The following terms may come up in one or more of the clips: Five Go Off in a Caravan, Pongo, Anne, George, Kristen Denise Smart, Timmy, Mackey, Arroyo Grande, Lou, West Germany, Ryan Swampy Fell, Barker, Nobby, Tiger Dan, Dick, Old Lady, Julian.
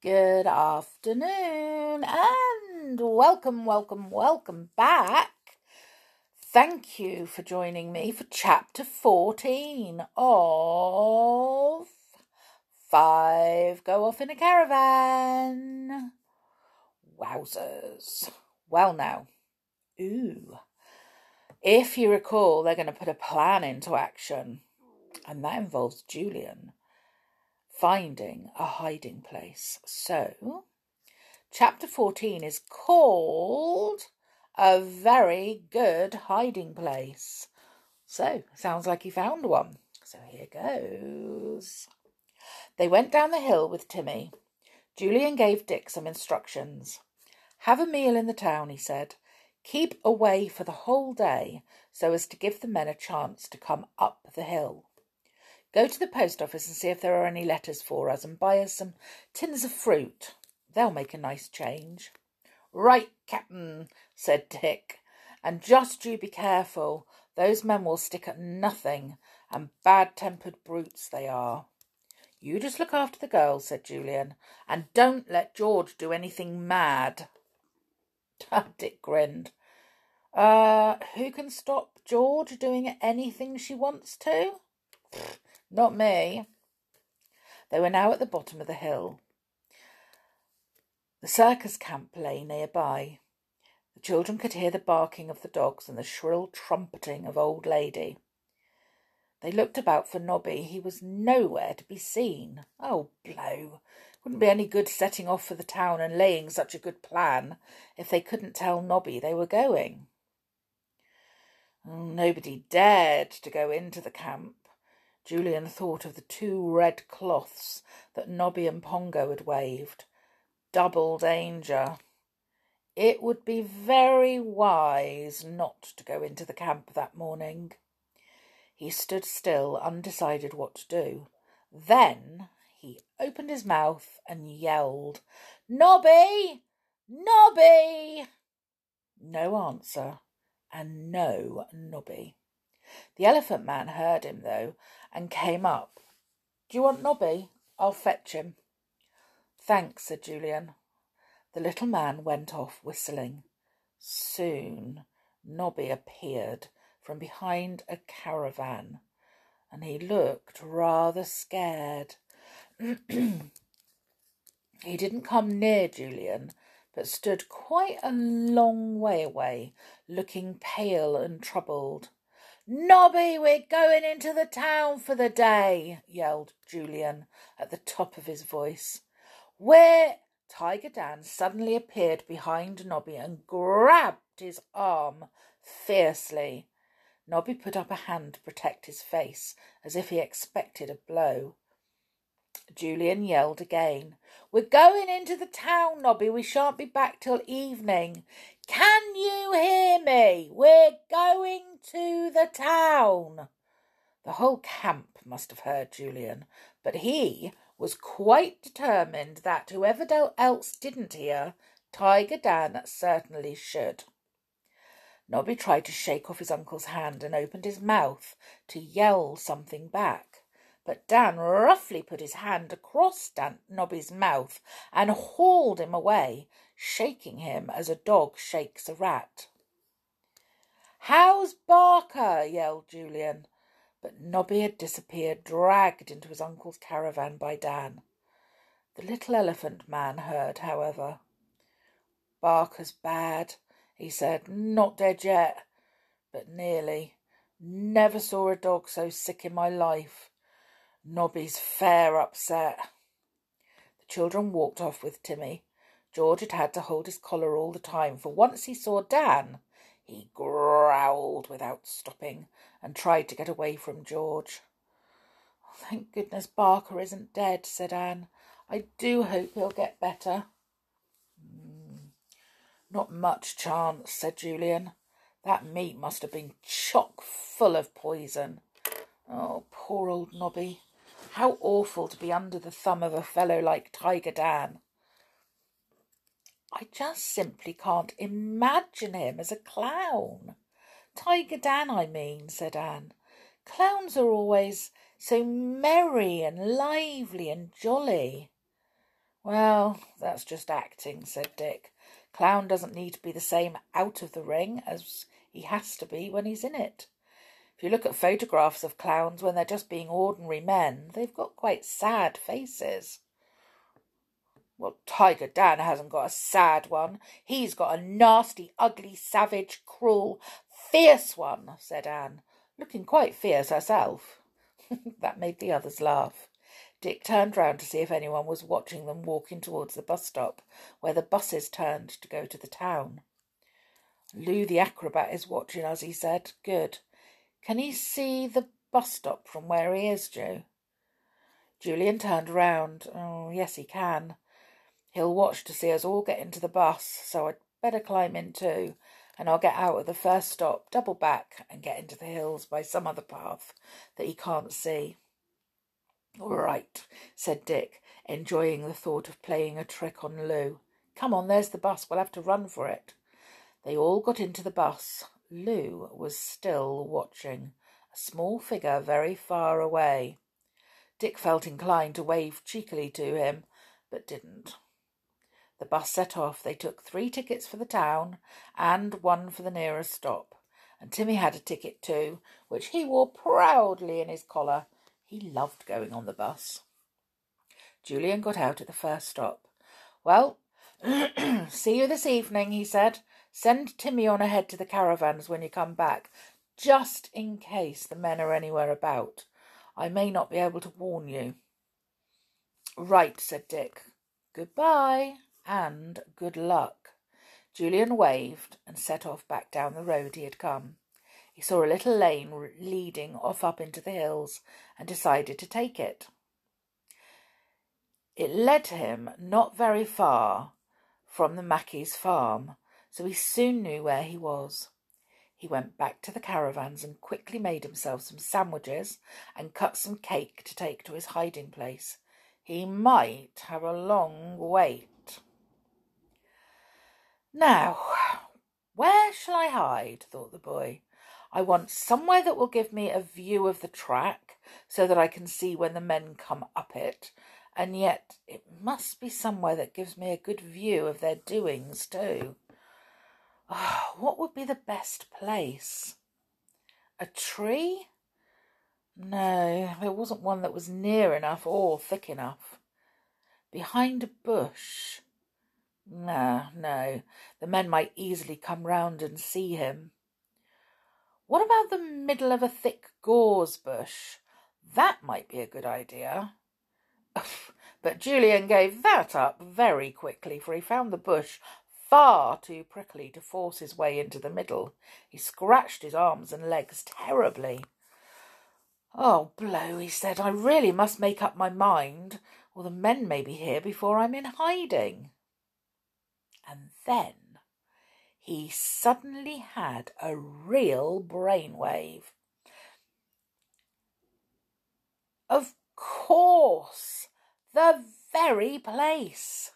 Good afternoon and welcome back. Thank you for joining me for chapter 14 of Five Go Off in a Caravan. Wowzers. Well now, if you recall, they're going to put a plan into action, and that involves Julian finding a hiding place. So, chapter 14 is called A Very Good Hiding Place. So, sounds like he found one. So here goes. They went down the hill with Timmy. Julian gave Dick some instructions. Have a meal in the town, he said. Keep away for the whole day so as to give the men a chance to come up the hill. Go to the post office and see if there are any letters for us, and buy us some tins of fruit. They'll make a nice change. Right, Captain, said Dick. And just you be careful. Those men will stick at nothing, and bad-tempered brutes they are. You just look after the girls, said Julian, and don't let George do anything mad. Dick grinned. Who can stop George doing anything she wants to? Not me. They were now at the bottom of the hill. The circus camp lay nearby. The children could hear the barking of the dogs and the shrill trumpeting of Old Lady. They looked about for Nobby. He was nowhere to be seen. Oh, blow. Wouldn't be any good setting off for the town and laying such a good plan if they couldn't tell Nobby they were going. Nobody dared to go into the camp. Julian thought of the two red cloths that Nobby and Pongo had waved. Double danger. It would be very wise not to go into the camp that morning. He stood still, undecided what to do. Then he opened his mouth and yelled, "Nobby! Nobby!" No answer, and no Nobby. The elephant man heard him, though, and came up. "Do you want Nobby? I'll fetch him." "Thanks," said Julian. The little man went off whistling. Soon Nobby appeared from behind a caravan, and he looked rather scared. He didn't come near Julian, but stood quite a long way away, looking pale and troubled. "Nobby, we're going into the town for the day," yelled Julian at the top of his voice. Tiger Dan suddenly appeared behind Nobby and grabbed his arm fiercely. Nobby put up a hand to protect his face, as if he expected a blow. Julian yelled again. "We're going into the town, Nobby. We shan't be back till evening. Can you hear me? We're going to the town." The whole camp must have heard Julian, but he was quite determined that whoever else didn't hear, Tiger Dan certainly should. Nobby tried to shake off his uncle's hand and opened his mouth to yell something back, but Dan roughly put his hand across Nobby's mouth and hauled him away, shaking him as a dog shakes a rat. "How's Barker?" yelled Julian, but Nobby had disappeared, dragged into his uncle's caravan by Dan. The little elephant man heard, however. "Barker's bad," he said. "Not dead yet, but nearly. Never saw a dog so sick in my life. Nobby's fair upset." The children walked off with Timmy. George had had to hold his collar all the time, for once he saw Dan, he growled without stopping and tried to get away from George. "Thank goodness Barker isn't dead," said Anne. "I do hope he'll get better." "Not much chance," said Julian. "That meat must have been chock full of poison. Oh, poor old Nobby. How awful to be under the thumb of a fellow like Tiger Dan. I just simply can't imagine him as a clown. Tiger Dan, I mean," said Anne. "Clowns are always so merry and lively and jolly." Well, that's just acting, said Dick. Clown doesn't need to be the same out of the ring as he has to be when he's in it. If you look at photographs of clowns when they're just being ordinary men, they've got quite sad faces. Well, Tiger Dan hasn't got a sad one. He's got a nasty, ugly, savage, cruel, fierce one, said Anne, looking quite fierce herself. That made the others laugh. Dick turned round to see if anyone was watching them walking towards the bus stop, where the buses turned to go to the town. Lou the acrobat is watching us, he said. Good. Can he see the bus stop from where he is, Joe? Julian turned round. Oh, yes, he can. He'll watch to see us all get into the bus, so I'd better climb in too, and I'll get out at the first stop, double back, and get into the hills by some other path that he can't see. All right, said Dick, enjoying the thought of playing a trick on Lou. Come on, there's the bus. We'll have to run for it. They all got into the bus. Lou was still watching, a small figure very far away. Dick felt inclined to wave cheekily to him, but didn't. The bus set off. They took 3 tickets for the town and 1 for the nearest stop. And Timmy had a ticket too, which he wore proudly in his collar. He loved going on the bus. Julian got out at the first stop. Well, see you this evening, he said. Send Timmy on ahead to the caravans when you come back, just in case the men are anywhere about. I may not be able to warn you. Right, said Dick. Goodbye and good luck. Julian waved and set off back down the road he had come. He saw a little lane leading off up into the hills and decided to take it. It led him not very far from the Mackey's farm, so he soon knew where he was. He went back to the caravans and quickly made himself some sandwiches and cut some cake to take to his hiding place. He might have a long wait. Now, where shall I hide, thought the boy. I want somewhere that will give me a view of the track so that I can see when the men come up it, and yet it must be somewhere that gives me a good view of their doings too. Oh, what would be the best place? A tree? No, there wasn't one that was near enough or thick enough. Behind a bush? No, the men might easily come round and see him. What about the middle of a thick gorse bush? That might be a good idea. But Julian gave that up very quickly, for he found the bush far too prickly to force his way into the middle. He scratched his arms and legs terribly. Oh, blow, he said, I really must make up my mind, or the men may be here before I'm in hiding. And then he suddenly had a real brainwave. Of course, the very place.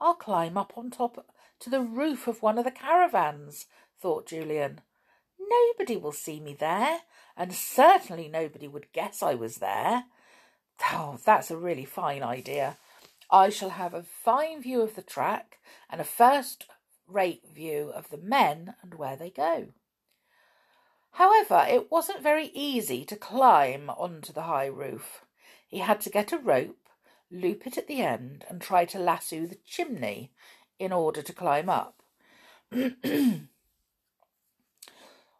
I'll climb up on top to the roof of one of the caravans, thought Julian. Nobody will see me there, and certainly nobody would guess I was there. Oh, that's a really fine idea. I shall have a fine view of the track and a first-rate view of the men and where they go. However, it wasn't very easy to climb onto the high roof. He had to get a rope, loop it at the end, and try to lasso the chimney in order to climb up.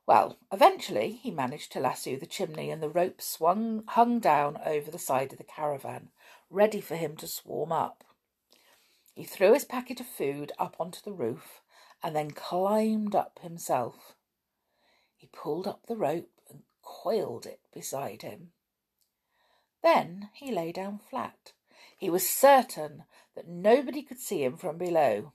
Well, eventually he managed to lasso the chimney, and the rope hung down over the side of the caravan, ready for him to swarm up. He threw his packet of food up onto the roof and then climbed up himself. He pulled up the rope and coiled it beside him. Then he lay down flat. He was certain that nobody could see him from below.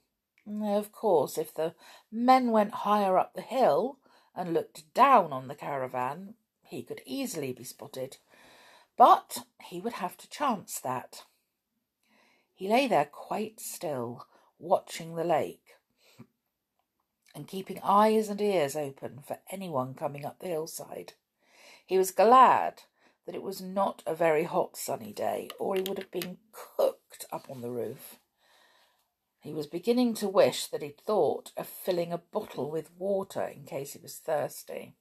Of course, if the men went higher up the hill and looked down on the caravan, he could easily be spotted, but he would have to chance that. He lay there quite still, watching the lake and keeping eyes and ears open for anyone coming up the hillside. He was glad that it was not a very hot sunny day, or he would have been cooked up on the roof. He was beginning to wish that he'd thought of filling a bottle with water in case he was thirsty.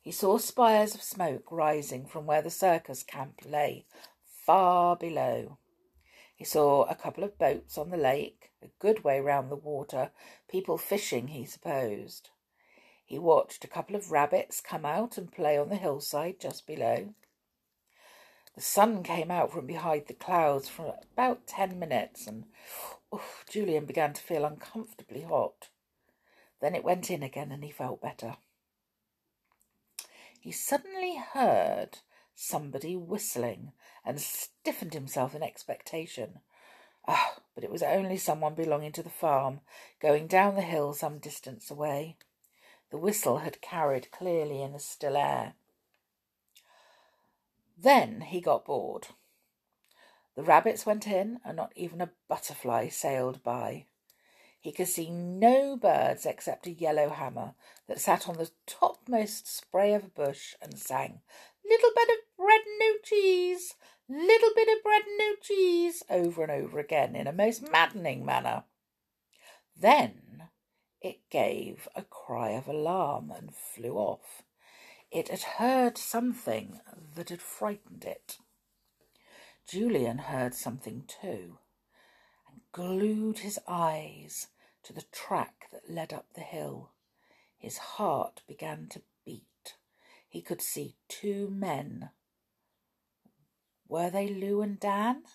He saw spires of smoke rising from where the circus camp lay, far below. He saw a couple of boats on the lake, a good way round the water, people fishing, he supposed. He watched a couple of rabbits come out and play on the hillside just below. The sun came out from behind the clouds for about 10 minutes, and Julian began to feel uncomfortably hot. Then it went in again and he felt better. He suddenly heard somebody whistling and stiffened himself in expectation. But it was only someone belonging to the farm, going down the hill some distance away. The whistle had carried clearly in the still air. Then he got bored. The rabbits went in, and not even a butterfly sailed by. He could see no birds except a yellowhammer that sat on the topmost spray of a bush and sang, "Little bit of bread, no cheese, little bit of bread, no cheese," over and over again in a most maddening manner. Then it gave a cry of alarm and flew off. It had heard something that had frightened it. Julian heard something too, and glued his eyes to the track that led up the hill. His heart began to beat. He could see two men. Were they Lou and Dan?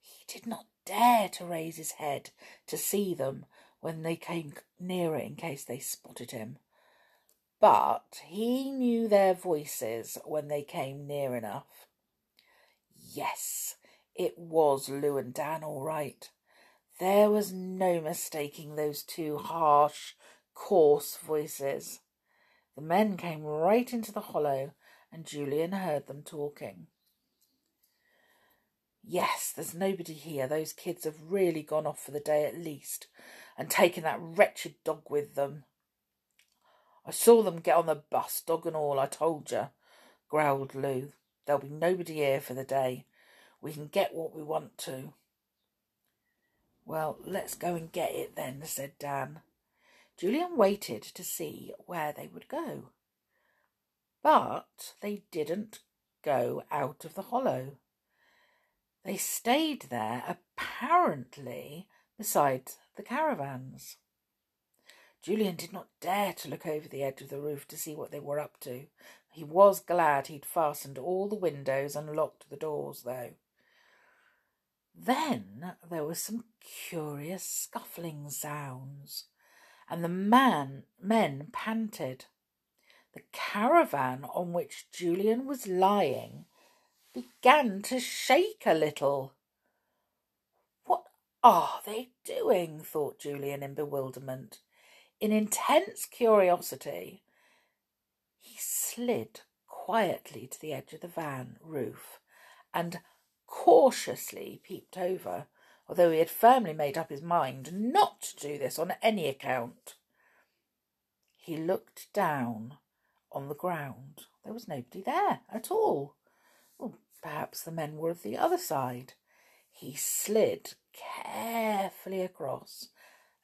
He did not dare to raise his head to see them when they came nearer in case they spotted him. But he knew their voices when they came near enough. Yes, it was Lou and Dan all right. There was no mistaking those two harsh, coarse voices. The men came right into the hollow, and Julian heard them talking. "Yes, there's nobody here. Those kids have really gone off for the day at least, and taken that wretched dog with them. I saw them get on the bus, dog and all, I told you," growled Lou. "There'll be nobody here for the day. We can get what we want to." "Well, let's go and get it then," said Dan. Julian waited to see where they would go. But they didn't go out of the hollow. They stayed there, apparently, beside the caravans. Julian did not dare to look over the edge of the roof to see what they were up to. He was glad he'd fastened all the windows and locked the doors, though. Then there were some curious scuffling sounds, and the men panted. The caravan on which Julian was lying began to shake a little. "What are they doing?" thought Julian in bewilderment. In intense curiosity, he slid quietly to the edge of the van roof and cautiously peeped over, although he had firmly made up his mind not to do this on any account. He looked down on the ground. There was nobody there at all. Well, perhaps the men were of the other side. He slid carefully across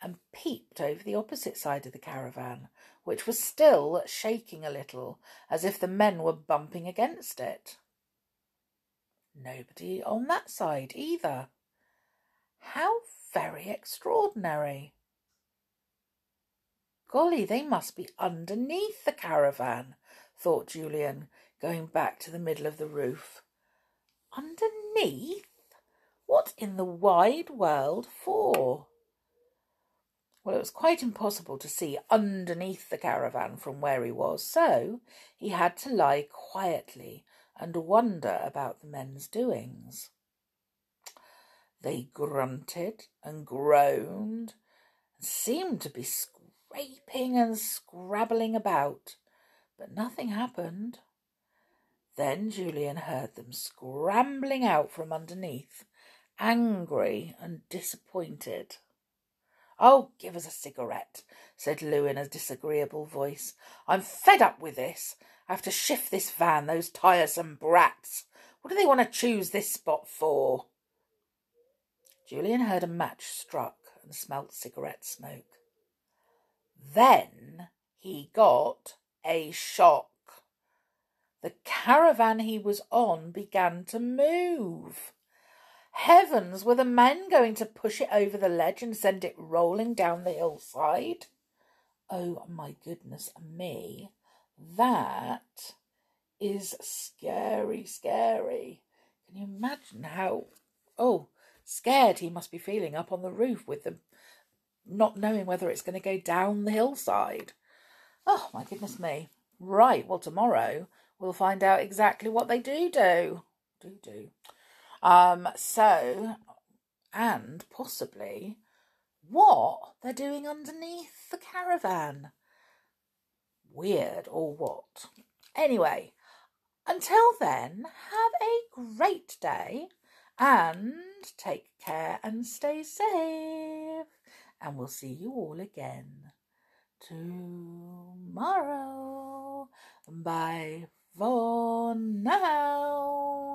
and peeped over the opposite side of the caravan, which was still shaking a little, as if the men were bumping against it. Nobody on that side either. How very extraordinary. "Golly, they must be underneath the caravan," thought Julian, going back to the middle of the roof. "Underneath? What in the wide world for?" Well, it was quite impossible to see underneath the caravan from where he was, so he had to lie quietly and wonder about the men's doings. They grunted and groaned and seemed to be scraping and scrabbling about, but nothing happened. Then Julian heard them scrambling out from underneath, angry and disappointed. "Oh, give us a cigarette," said Lou in a disagreeable voice. "I'm fed up with this. I have to shift this van, those tiresome brats. What do they want to choose this spot for?" Julian heard a match struck and smelt cigarette smoke. Then he got a shock. The caravan he was on began to move. Heavens, were the men going to push it over the ledge and send it rolling down the hillside? Oh, my goodness me. That is scary, scary. Can you imagine how, scared he must be feeling up on the roof with them, not knowing whether it's going to go down the hillside. Oh, my goodness me. Right, well, tomorrow we'll find out exactly what they do. And possibly what they're doing underneath the caravan. Weird or what? Anyway, until then, have a great day and take care and stay safe. And we'll see you all again tomorrow. Bye for now.